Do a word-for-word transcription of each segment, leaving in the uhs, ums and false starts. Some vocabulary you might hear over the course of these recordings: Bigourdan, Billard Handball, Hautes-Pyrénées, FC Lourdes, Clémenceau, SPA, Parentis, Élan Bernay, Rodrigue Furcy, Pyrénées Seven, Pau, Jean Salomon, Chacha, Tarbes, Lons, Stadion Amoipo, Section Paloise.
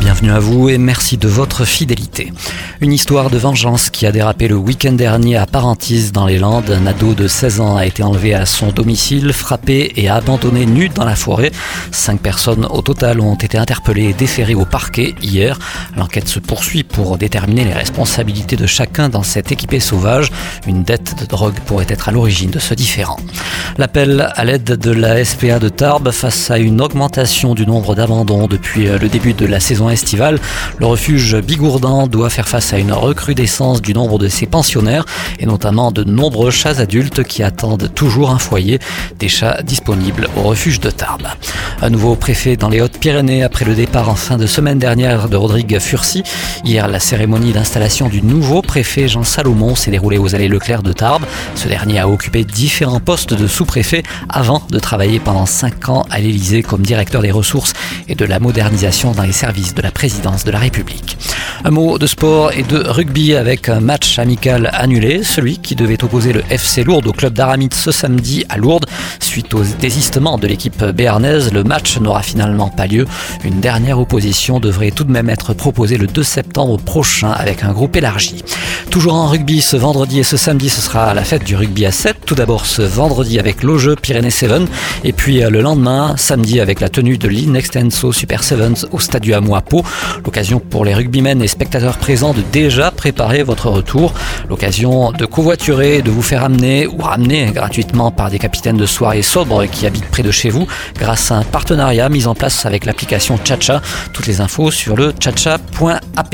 Bienvenue à vous et merci de votre fidélité. Une histoire de vengeance qui a dérapé le week-end dernier à Parentis dans les Landes. Un ado de seize ans a été enlevé à son domicile, frappé et abandonné nu dans la forêt. Cinq personnes au total ont été interpellées et déférées au parquet hier. L'enquête se poursuit pour déterminer les responsabilités de chacun dans cette équipée sauvage. Une dette de drogue pourrait être à l'origine de ce différend. L'appel à l'aide de la S P A de Tarbes face à une augmentation du nombre d'abandons depuis le début de la saison estivale. Le refuge Bigourdan doit faire face à une recrudescence du nombre de ses pensionnaires et notamment de nombreux chats adultes qui attendent toujours un foyer, des chats disponibles au refuge de Tarbes. Un nouveau préfet dans les Hautes-Pyrénées après le départ en fin de semaine dernière de Rodrigue Furcy. Hier, la cérémonie d'installation du nouveau préfet Jean Salomon s'est déroulée aux allées Leclerc de Tarbes. Ce dernier a occupé différents postes de sous-préfet avant de travailler pendant cinq ans à l'Élysée comme directeur des ressources et de la modernisation dans les services de la présidence de la République. Un mot de sport et de rugby avec un match amical annulé, celui qui devait opposer le F C Lourdes au club d'Aramis ce samedi à Lourdes. Suite au désistement de l'équipe béarnaise, le match n'aura finalement pas lieu. Une dernière opposition devrait tout de même être proposée le deux septembre prochain avec un groupe élargi. Toujours en rugby, ce vendredi et ce samedi, ce sera la fête du rugby à sept. Tout d'abord ce vendredi avec l'O-Jeu Pyrénées Seven et puis le lendemain, samedi avec la tenue de l'Inextenso Super Sevens au Stadion Amoipo. L'occasion pour les rugbymen et spectateurs présents de déjà préparer votre retour. L'occasion de covoiturer, de vous faire amener ou ramener gratuitement par des capitaines de soirée sobres qui habitent près de chez vous grâce à un partenariat mis en place avec l'application Chacha. Toutes les infos sur le chacha point app.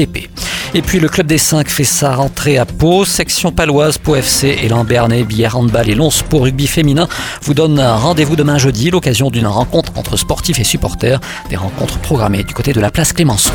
Et puis le club des cinq fait sa rentrée à Pau. Section Paloise, Pau F C, Élan Bernay, Billard Handball et Lons pour rugby féminin vous donne rendez-vous demain jeudi, l'occasion d'une rencontre entre sportifs et supporters. Des rencontres programmées du côté de la place Clémenceau.